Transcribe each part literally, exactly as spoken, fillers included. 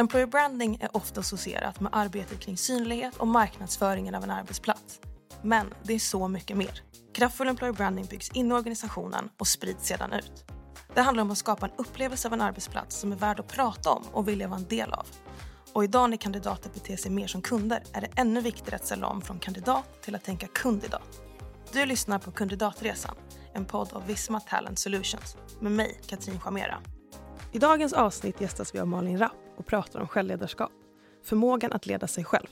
Employer branding är ofta associerat med arbetet kring synlighet och marknadsföringen av en arbetsplats. Men det är så mycket mer. Kraftfull employer branding byggs in i organisationen och sprids sedan ut. Det handlar om att skapa en upplevelse av en arbetsplats som är värd att prata om och vilja vara en del av. Och idag när kandidater beter sig mer som kunder är det ännu viktigare att ställa om från kandidat till att tänka kundidat. Du lyssnar på Kandidatresan, en podd av Visma Talent Solutions med mig, Katrin Chamera. I dagens avsnitt gästas vi av Malin Rapp och pratar om självledarskap, förmågan att leda sig själv.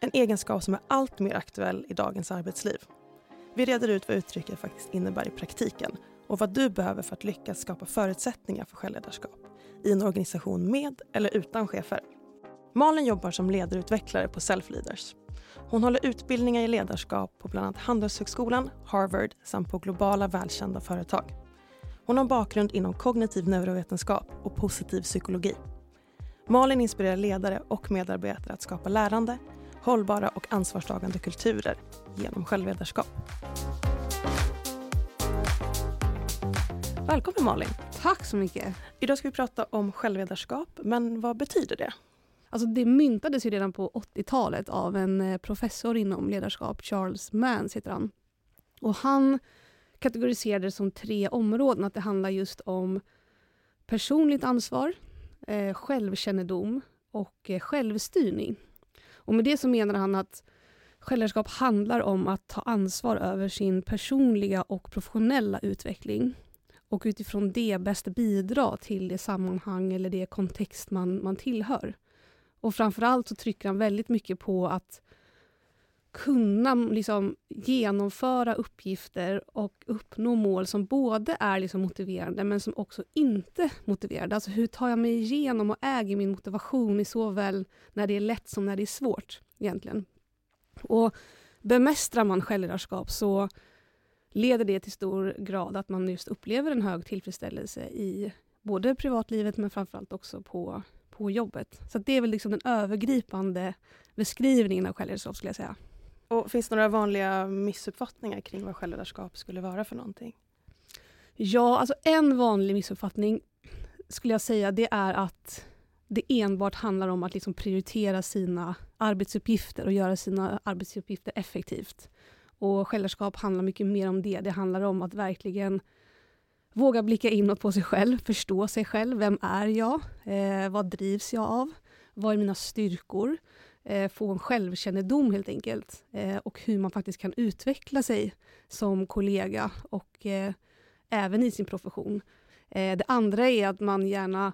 En egenskap som är allt mer aktuell i dagens arbetsliv. Vi reder ut vad uttrycket faktiskt innebär i praktiken och vad du behöver för att lyckas skapa förutsättningar för självledarskap i en organisation med eller utan chefer. Malin jobbar som ledarutvecklare på Self Leaders. Hon håller utbildningar i ledarskap på bland annat Handelshögskolan, Harvard samt på globala välkända företag. Hon har bakgrund inom kognitiv neurovetenskap och positiv psykologi. Malin inspirerar ledare och medarbetare att skapa lärande, hållbara och ansvarstagande kulturer genom självledarskap. Välkommen Malin. Tack så mycket. Idag ska vi prata om självledarskap, men vad betyder det? Alltså det myntades ju redan på åttiotalet av en professor inom ledarskap, Charles Mann heter han. Och han kategoriserade det som tre områden, att det handlar just om personligt ansvar, eh, självkännedom och eh, självstyrning. Och med det så menar han att självledarskap handlar om att ta ansvar över sin personliga och professionella utveckling. Och utifrån det bäst bidra till det sammanhang eller det kontext man, man tillhör. Och framförallt så trycker han väldigt mycket på att kunna liksom genomföra uppgifter och uppnå mål som både är liksom motiverande men som också inte motiverande. Alltså hur tar jag mig igenom och äger min motivation i såväl när det är lätt som när det är svårt egentligen. Och bemästrar man självledarskap så leder det till stor grad att man just upplever en hög tillfredsställelse i både privatlivet men framförallt också på på jobbet. Så det är väl liksom den övergripande beskrivningen av självledarskap skulle jag säga. Och finns det några vanliga missuppfattningar kring vad självledarskap skulle vara för någonting? Ja, alltså en vanlig missuppfattning skulle jag säga det är att det enbart handlar om att liksom prioritera sina arbetsuppgifter och göra sina arbetsuppgifter effektivt. Och självledarskap handlar mycket mer om det. Det handlar om att verkligen våga blicka inåt på sig själv, förstå sig själv, vem är jag, eh, vad drivs jag av, vad är mina styrkor, eh, få en självkännedom helt enkelt eh, och hur man faktiskt kan utveckla sig som kollega och eh, även i sin profession. Eh, det andra är att man gärna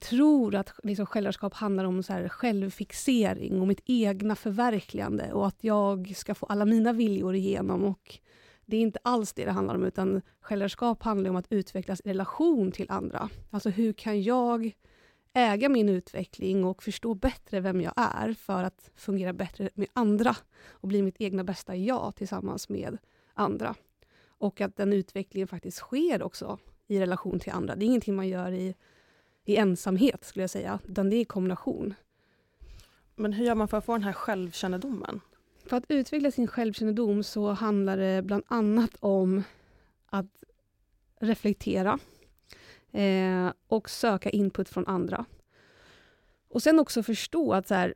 tror att liksom, självledarskap handlar om så här självfixering och mitt egna förverkligande och att jag ska få alla mina viljor igenom och det är inte alls det det handlar om utan självledarskap handlar om att utvecklas i relation till andra. Alltså hur kan jag äga min utveckling och förstå bättre vem jag är för att fungera bättre med andra och bli mitt egna bästa jag tillsammans med andra. Och att den utvecklingen faktiskt sker också i relation till andra. Det är ingenting man gör i, i ensamhet skulle jag säga, utan det är i kombination. Men hur gör man för att få den här självkännedomen? För att utveckla sin självkännedom så handlar det bland annat om att reflektera eh, och söka input från andra. Och sen också förstå att så här,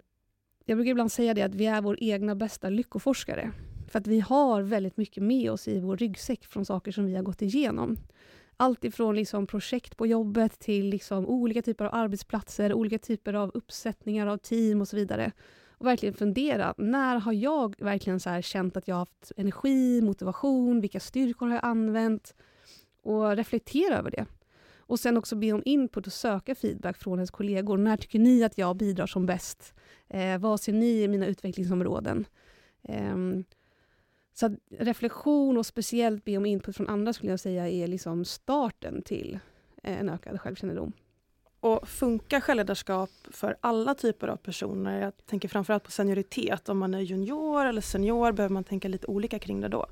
jag brukar ibland säga det att vi är vår egna bästa lyckoforskare. För att vi har väldigt mycket med oss i vår ryggsäck från saker som vi har gått igenom. Allt ifrån liksom projekt på jobbet till liksom olika typer av arbetsplatser, olika typer av uppsättningar av team och så vidare. Och verkligen fundera, när har jag verkligen så här känt att jag har haft energi, motivation, vilka styrkor har jag använt? Och reflektera över det. Och sen också be om input och söka feedback från ens kollegor. När tycker ni att jag bidrar som bäst? Eh, vad ser ni i mina utvecklingsområden? Eh, så att reflektion och speciellt be om input från andra skulle jag säga är liksom starten till en ökad självkännedom. Och funkar självledarskap för alla typer av personer? Jag tänker framförallt på senioritet. Om man är junior eller senior behöver man tänka lite olika kring det då.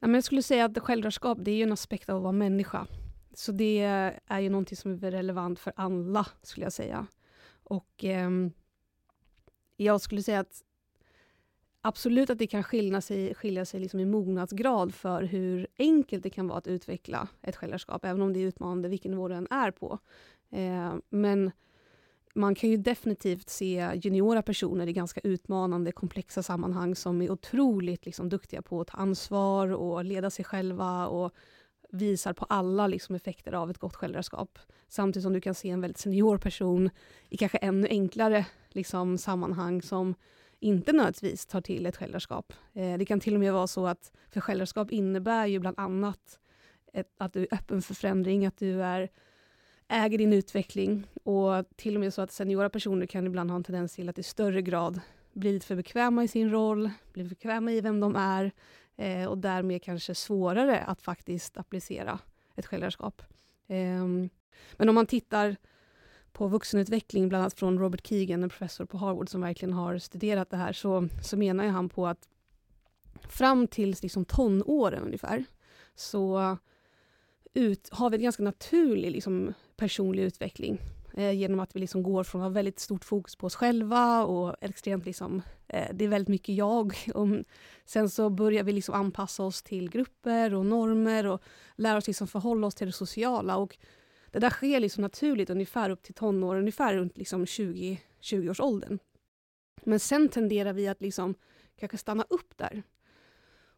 Ja, men jag skulle säga att självledarskap det är ju en aspekt av att vara människa. Så det är ju någonting som är relevant för alla skulle jag säga. Och eh, jag skulle säga att absolut att det kan skilja sig, skilja sig liksom i mognadsgrad för hur enkelt det kan vara att utveckla ett självledarskap. Även om det är utmanande vilken nivå den är på. Eh, men man kan ju definitivt se juniora personer i ganska utmanande, komplexa sammanhang som är otroligt liksom, duktiga på att ta ansvar och leda sig själva och visar på alla liksom, effekter av ett gott självledarskap. Samtidigt som du kan se en väldigt senior person i kanske ännu enklare liksom, sammanhang som inte nödvändigtvis tar till ett självledarskap. Eh, det kan till och med vara så att för självledarskap innebär ju bland annat ett, att du är öppen för förändring, att du är äger din utveckling och till och med så att seniora personer kan ibland ha en tendens till att i större grad bli lite för bekväma i sin roll, bli bekväma i vem de är eh, och därmed kanske svårare att faktiskt applicera ett självledarskap. Eh, men om man tittar på vuxenutveckling bland annat från Robert Keegan, en professor på Harvard som verkligen har studerat det här, så, så menar ju han på att fram till liksom, tonåren ungefär så ut, har vi en ganska naturlig liksom, personlig utveckling eh, genom att vi liksom går från att ha väldigt stort fokus på oss själva och extremt liksom, eh, det är väldigt mycket jag. Och sen så börjar vi liksom anpassa oss till grupper och normer och lära oss liksom förhålla oss till det sociala. Och det där sker liksom naturligt ungefär upp till tonåren, ungefär runt liksom tjugo, tjugo års åldern. Men sen tenderar vi att liksom, kanske stanna upp där.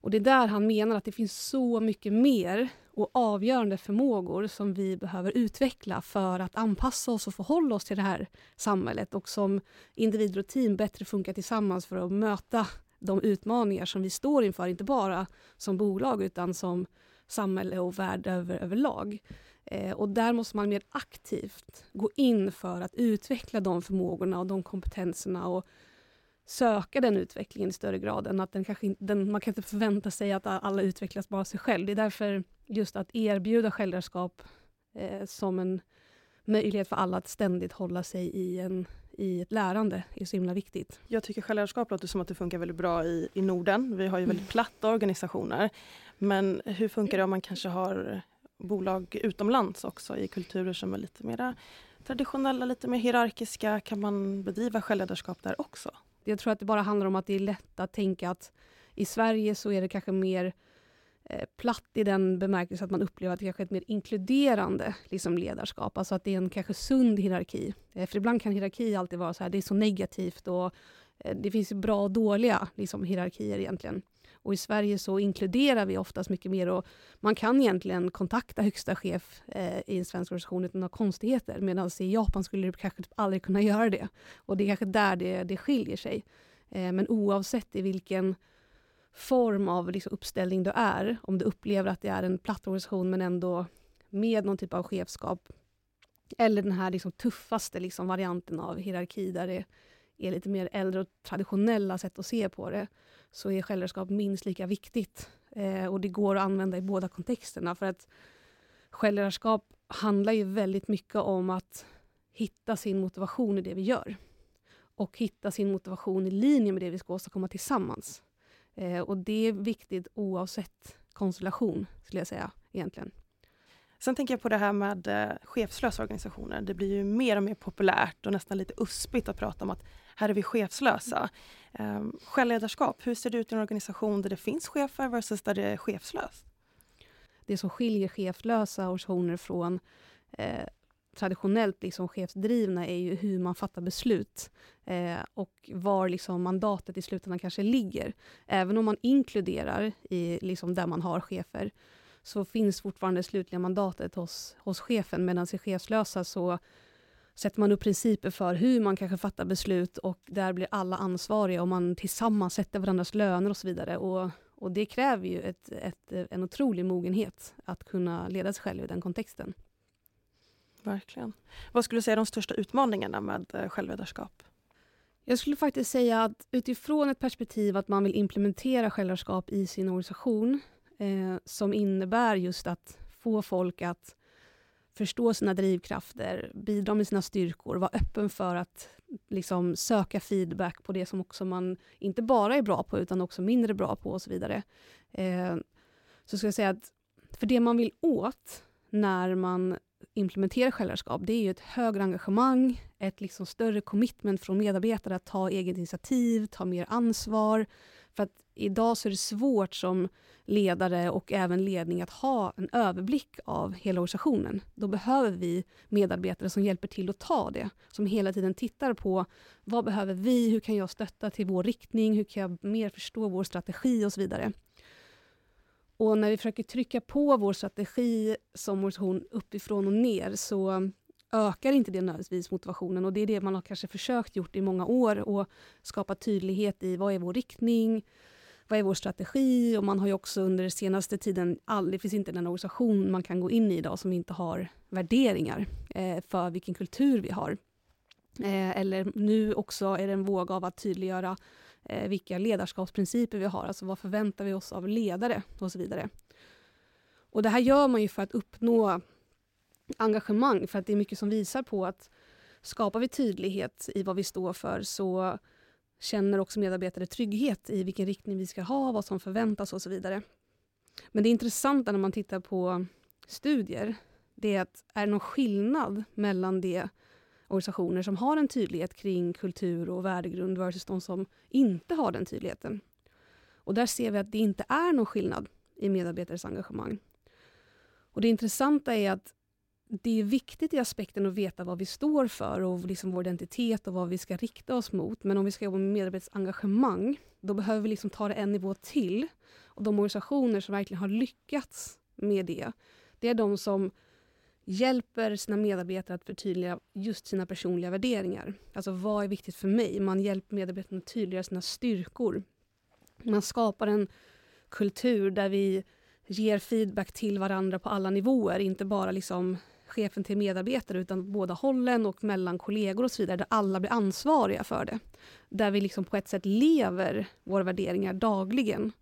Och det är där han menar att det finns så mycket mer och avgörande förmågor som vi behöver utveckla för att anpassa oss och förhålla oss till det här samhället och som individer och team bättre funkar tillsammans för att möta de utmaningar som vi står inför, inte bara som bolag utan som samhälle och värld över, överlag. Eh, och där måste man mer aktivt gå in för att utveckla de förmågorna och de kompetenserna och söka den utvecklingen i större grad än att den kanske inte, den, man kan inte förvänta sig att alla utvecklas bara sig själv. Det är därför just att erbjuda självledarskap eh, som en möjlighet för alla att ständigt hålla sig i, en, i ett lärande är så himla viktigt. Jag tycker självledarskap låter som att det funkar väldigt bra i, i Norden. Vi har ju väldigt platta organisationer. Men hur funkar det om man kanske har bolag utomlands också i kulturer som är lite mer traditionella, lite mer hierarkiska? Kan man bedriva självledarskap där också? Jag tror att det bara handlar om att det är lätt att tänka att i Sverige så är det kanske mer eh, platt i den bemärkelsen att man upplever att det kanske är ett mer inkluderande liksom, ledarskap. Alltså att det är en kanske sund hierarki. Eh, för ibland kan hierarki alltid vara så här, det är så negativt och eh, det finns ju bra och dåliga liksom, hierarkier egentligen. Och i Sverige så inkluderar vi oftast mycket mer och man kan egentligen kontakta högsta chef eh, i en svensk organisation utan några konstigheter. Medan i Japan skulle du kanske typ aldrig kunna göra det. Och det är kanske där det, det skiljer sig. Eh, men oavsett i vilken form av liksom, uppställning du är, om du upplever att det är en platt organisation men ändå med någon typ av chefskap eller den här liksom, tuffaste liksom, varianten av hierarki där det är lite mer äldre och traditionella sätt att se på det, så är självledarskap minst lika viktigt. Eh, och det går att använda i båda kontexterna. För att självledarskap handlar ju väldigt mycket om att hitta sin motivation i det vi gör. Och hitta sin motivation i linje med det vi ska åstadkomma tillsammans. Eh, och det är viktigt oavsett konstellation, skulle jag säga egentligen. Sen tänker jag på det här med chefslösa organisationer. Det blir ju mer och mer populärt och nästan lite uspigt att prata om att här är vi chefslösa. Ehm, självledarskap, hur ser det ut i en organisation där det finns chefer versus där det är chefslöst? Det som skiljer chefslösa organisationer från eh, traditionellt liksom chefsdrivna är ju hur man fattar beslut eh, och var liksom mandatet i slutändan kanske ligger. Även om man inkluderar i, liksom där man har chefer, så finns fortfarande slutliga mandatet hos, hos chefen. Medan i chefslösa så sätter man upp principer för hur man kanske fattar beslut och där blir alla ansvariga och man tillsammans sätter varandras löner och så vidare. Och, och det kräver ju ett, ett, en otrolig mogenhet att kunna leda sig själv i den kontexten. Verkligen. Vad skulle du säga är de största utmaningarna med självledarskap? Jag skulle faktiskt säga att utifrån ett perspektiv att man vill implementera självledarskap i sin organisation, Eh, som innebär just att få folk att förstå sina drivkrafter, bidra med sina styrkor, vara öppen för att liksom, söka feedback på det som också man inte bara är bra på utan också mindre bra på och så vidare. Eh, så ska jag säga att för det man vill åt när man implementerar självledarskap, det är ju ett högre engagemang, ett liksom, större commitment från medarbetare att ta eget initiativ, ta mer ansvar, För att idag så är det svårt som ledare och även ledning att ha en överblick av hela organisationen. Då behöver vi medarbetare som hjälper till att ta det. Som hela tiden tittar på vad behöver vi, hur kan jag stötta till vår riktning, hur kan jag mer förstå vår strategi och så vidare. Och när vi försöker trycka på vår strategi som organisation uppifrån och ner så ökar inte det nödvändigtvis motivationen, och det är det man har kanske försökt gjort i många år, och skapa tydlighet i vad är vår riktning, vad är vår strategi, och man har ju också under den senaste tiden, all, det finns inte den organisation man kan gå in i idag som inte har värderingar eh, för vilken kultur vi har. Eh, eller nu också är det en våg av att tydliggöra eh, vilka ledarskapsprinciper vi har, alltså vad förväntar vi oss av ledare och så vidare. Och det här gör man ju för att uppnå engagemang, för att det är mycket som visar på att skapar vi tydlighet i vad vi står för så känner också medarbetare trygghet i vilken riktning vi ska ha, vad som förväntas och så vidare. Men det intressanta när man tittar på studier, det är att är det någon skillnad mellan de organisationer som har en tydlighet kring kultur och värdegrund versus de som inte har den tydligheten. Och där ser vi att det inte är någon skillnad i medarbetares engagemang. Och det intressanta är att det är viktigt i aspekten att veta vad vi står för och liksom vår identitet och vad vi ska rikta oss mot. Men om vi ska jobba med medarbetars engagemang, då behöver vi liksom ta det en nivå till. Och de organisationer som verkligen har lyckats med det, det är de som hjälper sina medarbetare att förtydliga just sina personliga värderingar. Alltså vad är viktigt för mig? Man hjälper medarbetarna att tydliggöra sina styrkor. Man skapar en kultur där vi ger feedback till varandra på alla nivåer, inte bara liksom chefen till medarbetare utan båda hållen och mellan kollegor och så vidare, där alla blir ansvariga för det. Där vi liksom på ett sätt lever våra värderingar dagligen.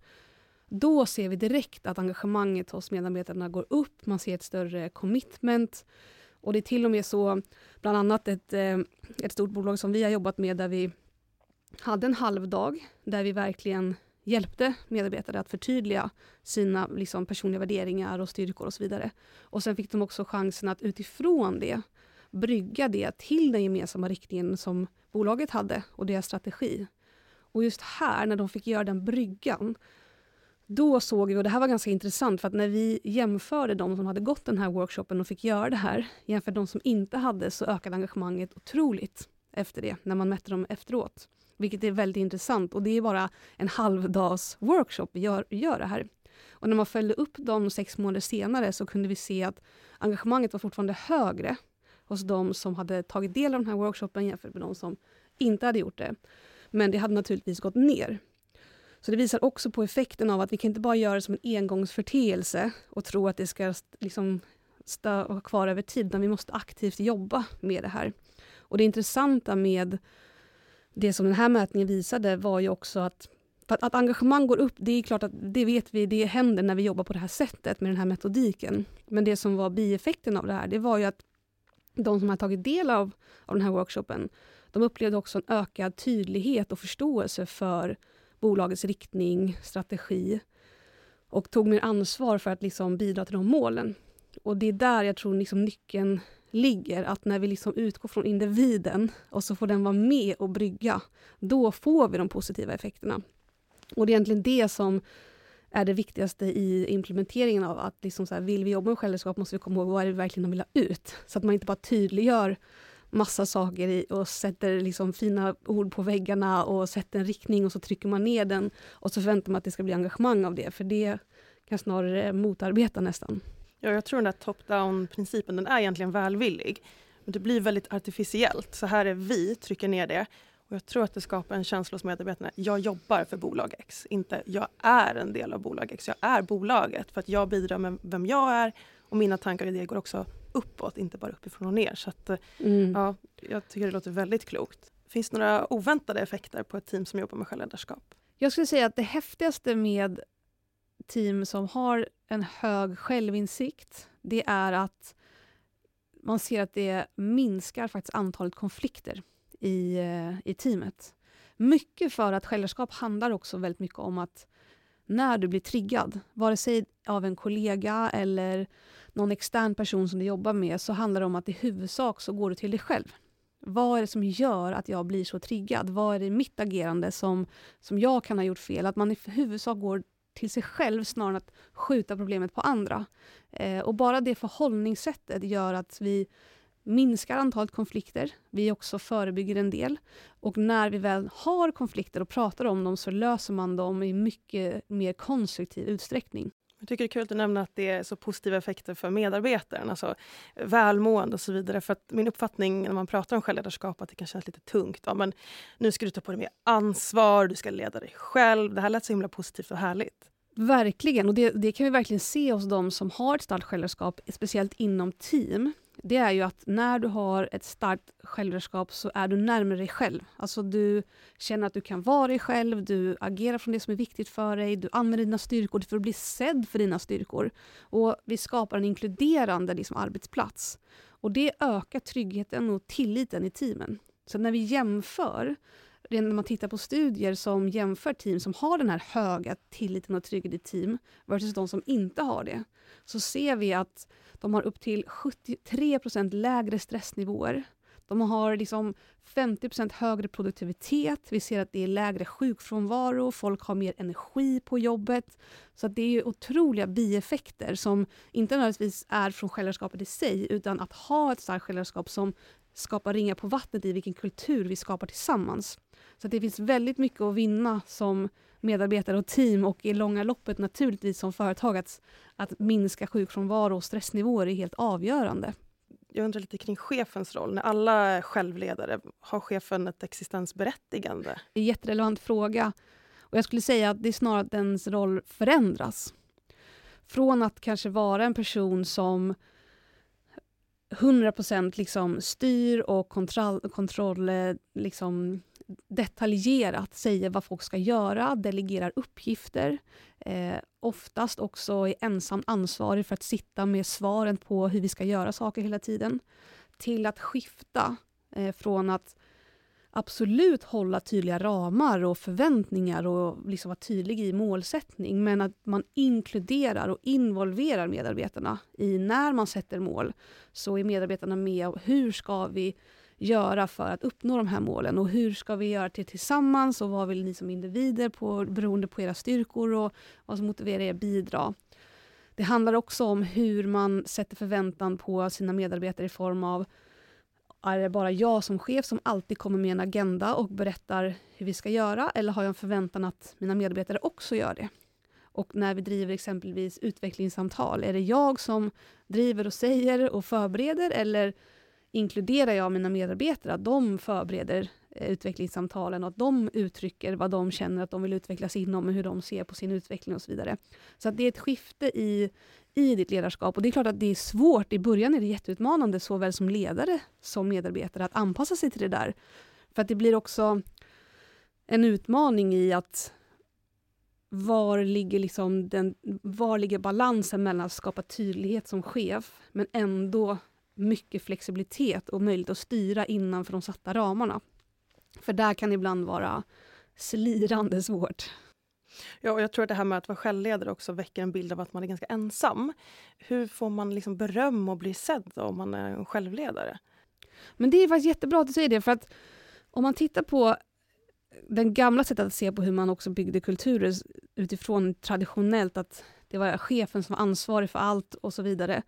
Då ser vi direkt att engagemanget hos medarbetarna går upp, man ser ett större commitment, och det är till och med så, bland annat ett, ett stort bolag som vi har jobbat med där vi hade en halvdag där vi verkligen hjälpte medarbetare att förtydliga sina liksom, personliga värderingar och styrkor och så vidare. Och sen fick de också chansen att utifrån det brygga det till den gemensamma riktningen som bolaget hade och deras strategi. Och just här, när de fick göra den bryggan, då såg vi, och det här var ganska intressant, för att när vi jämförde de som hade gått den här workshopen och fick göra det här, jämfört de som inte hade, så ökade engagemanget otroligt efter det, när man mätte dem efteråt. Vilket är väldigt intressant, och det är bara en halvdags workshop vi gör, gör det här. Och när man följde upp dem sex månader senare så kunde vi se att engagemanget var fortfarande högre hos de som hade tagit del av den här workshopen jämfört med de som inte hade gjort det. Men det hade naturligtvis gått ner. Så det visar också på effekten av att vi kan inte bara göra det som en engångsförteelse och tro att det ska liksom stå och vara kvar över tid, utan vi måste aktivt jobba med det här. Och det intressanta med det som den här mätningen visade var ju också att, att, att engagemang går upp, det är klart att det vet vi, det händer när vi jobbar på det här sättet med den här metodiken. Men det som var bieffekten av det här, det var ju att de som har tagit del av, av den här workshopen, de upplevde också en ökad tydlighet och förståelse för bolagets riktning, strategi, och tog mer ansvar för att liksom bidra till de målen. Och det är där jag tror liksom nyckeln ligger, att när vi liksom utgår från individen och så får den vara med och brygga, då får vi de positiva effekterna. Och det är egentligen det som är det viktigaste i implementeringen av att liksom så här, vill vi jobba med självledarskap måste vi komma ihåg vad är det verkligen de vill ha ut. Så att man inte bara tydliggör massa saker i och sätter liksom fina ord på väggarna och sätter en riktning och så trycker man ner den och så förväntar man att det ska bli engagemang av det, för det kan snarare motarbeta nästan. Ja, jag tror den där top-down-principen, den är egentligen välvillig. Men det blir väldigt artificiellt. Så här är vi, trycker ner det. Och jag tror att det skapar en känsla hos medarbetarna. Jag jobbar för bolag X, inte jag är en del av bolag X. Jag är bolaget för att jag bidrar med vem jag är. Och mina tankar och idéer går också uppåt, inte bara uppifrån och ner. Så att, mm. ja, jag tycker det låter väldigt klokt. Finns det några oväntade effekter på ett team som jobbar med självledarskap? Jag skulle säga att det häftigaste med team som har en hög självinsikt, det är att man ser att det minskar faktiskt antalet konflikter i, i teamet. Mycket för att självledarskap handlar också väldigt mycket om att när du blir triggad, vare sig av en kollega eller någon extern person som du jobbar med, så handlar det om att i huvudsak så går du till dig själv. vad är det som gör att jag blir så triggad? Vad är det i mitt agerande som, som jag kan ha gjort fel? Att man i huvudsak går till sig själv snarare än att skjuta problemet på andra. Eh, och bara det förhållningssättet gör att vi minskar antalet konflikter. Vi också förebygger en del. Och när vi väl har konflikter och pratar om dem så löser man dem i mycket mer konstruktiv utsträckning. Jag tycker det är kul att du nämner att det är så positiva effekter för medarbetaren, alltså välmående och så vidare. För att min uppfattning när man pratar om självledarskap att det kan kännas lite tungt. Ja, men nu ska du ta på dig mer ansvar, du ska leda dig själv. Det här lät så himla positivt och härligt. Verkligen, och det, det kan vi verkligen se hos de som har ett starkt självledarskap, speciellt inom team. Det är ju att när du har ett starkt självledarskap så är du närmare dig själv. Alltså du känner att du kan vara dig själv, du agerar från det som är viktigt för dig, du använder dina styrkor för att bli sedd för dina styrkor. Och vi skapar en inkluderande liksom, arbetsplats. Och det ökar tryggheten och tilliten i teamen. Så när vi jämför, när man tittar på studier som jämför team som har den här höga tilliten och tryggheten i team versus de som inte har det, så ser vi att de har upp till sjuttiotre procent lägre stressnivåer. De har liksom femtio procent högre produktivitet. Vi ser att det är lägre sjukfrånvaro. Folk har mer energi på jobbet. Så att det är ju otroliga bieffekter som inte nödvändigtvis är från självledarskapet i sig, utan att ha ett starkt självledarskap som skapar ringar på vattnet i vilken kultur vi skapar tillsammans. Så att det finns väldigt mycket att vinna som medarbetare och team, och i långa loppet naturligtvis som företag att, att minska sjukfrånvaro och stressnivåer är helt avgörande. Jag undrar lite kring chefens roll. När alla självledare, har chefen ett existensberättigande? Det är en jätterelevant fråga, och jag skulle säga att det är snarare att ens roll förändras. Från att kanske vara en person som hundra procent liksom styr och kontroll, kontroll liksom detaljerat säger vad folk ska göra, delegerar uppgifter. Eh, oftast också är ensam ansvarig för att sitta med svaren på hur vi ska göra saker hela tiden. Till att skifta eh, från att absolut hålla tydliga ramar och förväntningar och liksom vara tydlig i målsättning, men att man inkluderar och involverar medarbetarna i när man sätter mål, så är medarbetarna med och hur ska vi göra för att uppnå de här målen och hur ska vi göra det tillsammans och vad vill ni som individer på, beroende på era styrkor och vad som motiverar er bidra. Det handlar också om hur man sätter förväntan på sina medarbetare i form av: är det bara jag som chef som alltid kommer med en agenda och berättar hur vi ska göra, eller har jag en förväntan att mina medarbetare också gör det? Och när vi driver exempelvis utvecklingssamtal, är det jag som driver och säger och förbereder, eller inkluderar jag mina medarbetare att de förbereder utvecklingssamtalen och att de uttrycker vad de känner att de vill utvecklas inom och hur de ser på sin utveckling och så vidare. Så att det är ett skifte i, i ditt ledarskap, och det är klart att det är svårt. I början är det jätteutmanande såväl som ledare som medarbetare att anpassa sig till det där. För att det blir också en utmaning i att var ligger, liksom den, var ligger balansen mellan att skapa tydlighet som chef men ändå mycket flexibilitet och möjlighet att styra innanför de satta ramarna. För där kan det ibland vara slirande svårt. Ja, och jag tror att det här med att vara självledare också väcker en bild av att man är ganska ensam. Hur får man liksom beröm och bli sedd om man är en självledare? Men det är faktiskt jättebra att du säger det, för att om man tittar på den gamla sättet att se på hur man också byggde kulturer utifrån traditionellt att det var chefen som var ansvarig för allt och så vidare.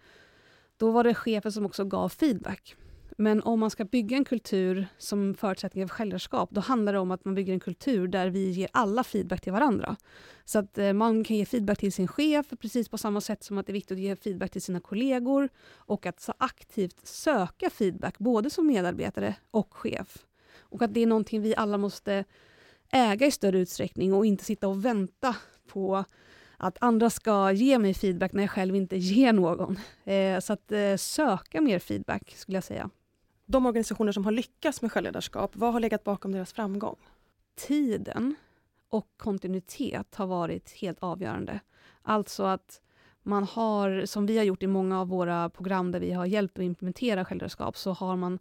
Då var det chefen som också gav feedback. Men om man ska bygga en kultur som förutsättning för självledarskap, då handlar det om att man bygger en kultur där vi ger alla feedback till varandra. Så att man kan ge feedback till sin chef precis på samma sätt som att det är viktigt att ge feedback till sina kollegor, och att så aktivt söka feedback både som medarbetare och chef. Och att det är någonting vi alla måste äga i större utsträckning och inte sitta och vänta på att andra ska ge mig feedback när jag själv inte ger någon. Eh, så att eh, söka mer feedback skulle jag säga. De organisationer som har lyckats med självledarskap, vad har legat bakom deras framgång? Tiden och kontinuitet har varit helt avgörande. Alltså att man har, som vi har gjort i många av våra program där vi har hjälpt att implementera självledarskap, så har man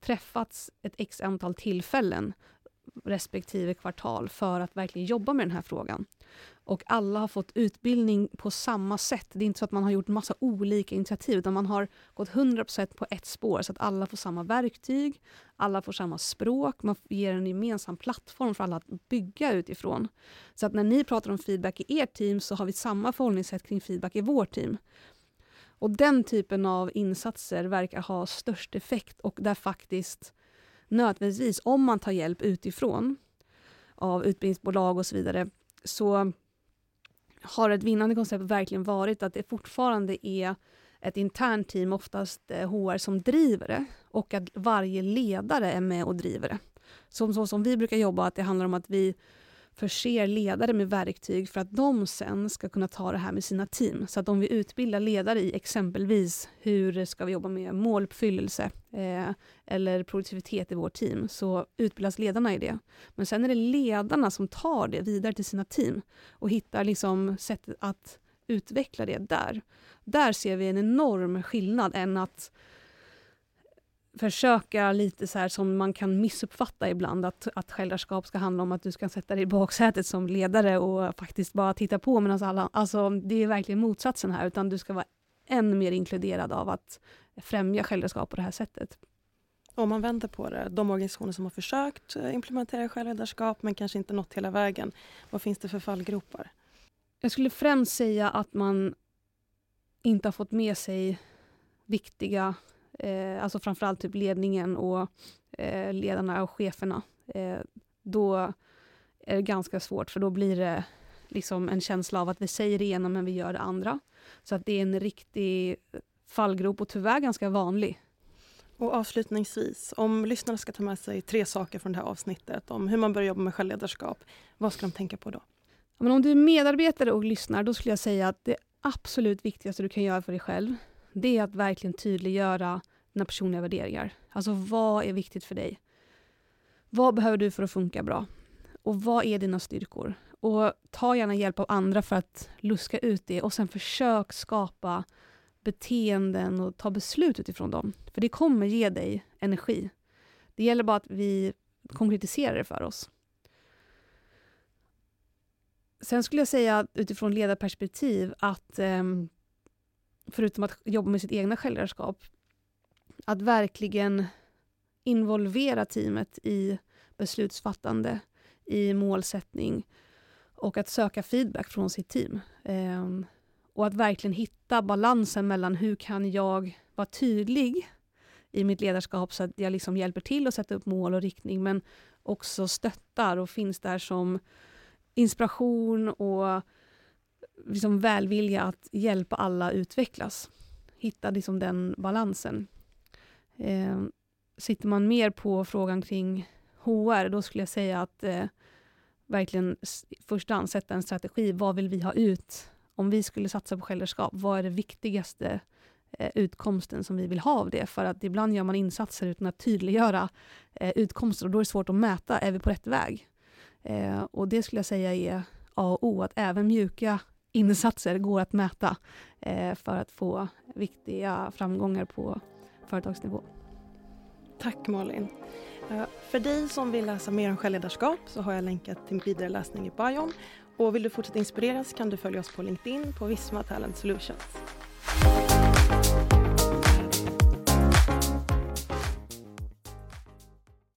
träffats ett x antal tillfällen respektive kvartal för att verkligen jobba med den här frågan. Och alla har fått utbildning på samma sätt. Det är inte så att man har gjort massa olika initiativ, utan man har gått hundra procent på ett spår, så att alla får samma verktyg, alla får samma språk, man ger en gemensam plattform för alla att bygga utifrån. Så att när ni pratar om feedback i ert team, så har vi samma förhållningssätt kring feedback i vårt team. Och den typen av insatser verkar ha störst effekt, och där faktiskt nödvändigtvis, om man tar hjälp utifrån av utbildningsbolag och så vidare, så har ett vinnande koncept verkligen varit att det fortfarande är ett internt team, oftast H R, som driver det, och att varje ledare är med och driver det. Som, så som vi brukar jobba, att det handlar om att vi förser ledare med verktyg för att de sen ska kunna ta det här med sina team. Så att om vi utbildar ledare i exempelvis hur ska vi jobba med måluppfyllelse eh, eller produktivitet i vårt team, så utbildas ledarna i det. Men sen är det ledarna som tar det vidare till sina team och hittar liksom sätt att utveckla det där. Där ser vi en enorm skillnad än att försöka lite så här som man kan missuppfatta ibland, att, att självledarskap ska handla om att du ska sätta dig i baksätet som ledare och faktiskt bara titta på medan alla, alltså det är verkligen motsatsen här, utan du ska vara än mer inkluderad av att främja självledarskap på det här sättet. Om man vänder på det, de organisationer som har försökt implementera självledarskap men kanske inte nått hela vägen, vad finns det för fallgropar? Jag skulle främst säga att man inte har fått med sig viktiga Eh, alltså framförallt typ ledningen och eh, ledarna och cheferna, eh, då är det ganska svårt, för då blir det liksom en känsla av att vi säger det ena men vi gör det andra. Så att det är en riktig fallgrop och tyvärr ganska vanlig. Och avslutningsvis, om lyssnarna ska ta med sig tre saker från det här avsnittet om hur man börjar jobba med självledarskap, vad ska de tänka på då? Ja, men om du är medarbetare och lyssnar, då skulle jag säga att det absolut viktigaste du kan göra för dig själv, det är att verkligen tydliggöra dina personliga värderingar. Alltså vad är viktigt för dig? Vad behöver du för att funka bra? Och vad är dina styrkor? Och ta gärna hjälp av andra för att luska ut det. Och sen försök skapa beteenden och ta beslut utifrån dem. För det kommer ge dig energi. Det gäller bara att vi konkretiserar det för oss. Sen skulle jag säga utifrån ledarperspektiv att ehm, förutom att jobba med sitt egna självledarskap, att verkligen involvera teamet i beslutsfattande, i målsättning, och att söka feedback från sitt team. Um, och att verkligen hitta balansen mellan hur kan jag vara tydlig i mitt ledarskap så att jag liksom hjälper till att sätta upp mål och riktning, men också stöttar och finns där som inspiration och liksom välvilja att hjälpa alla utvecklas. Hitta liksom den balansen. Eh, sitter man mer på frågan kring H R, då skulle jag säga att eh, verkligen först ansätta en strategi. Vad vill vi ha ut? Om vi skulle satsa på självledarskap, vad är det viktigaste eh, utkomsten som vi vill ha av det? För att ibland gör man insatser utan att tydliggöra eh, utkomster, och då är det svårt att mäta, är vi på rätt väg? Eh, och det skulle jag säga är A och O, att även mjuka insatser går att mäta eh, för att få viktiga framgångar på företagsnivå. Tack Malin. Eh, för dig som vill läsa mer om självledarskap så har jag länkat till vidare läsning i bion. Och vill du fortsätta inspireras kan du följa oss på LinkedIn på Visma Talent Solutions.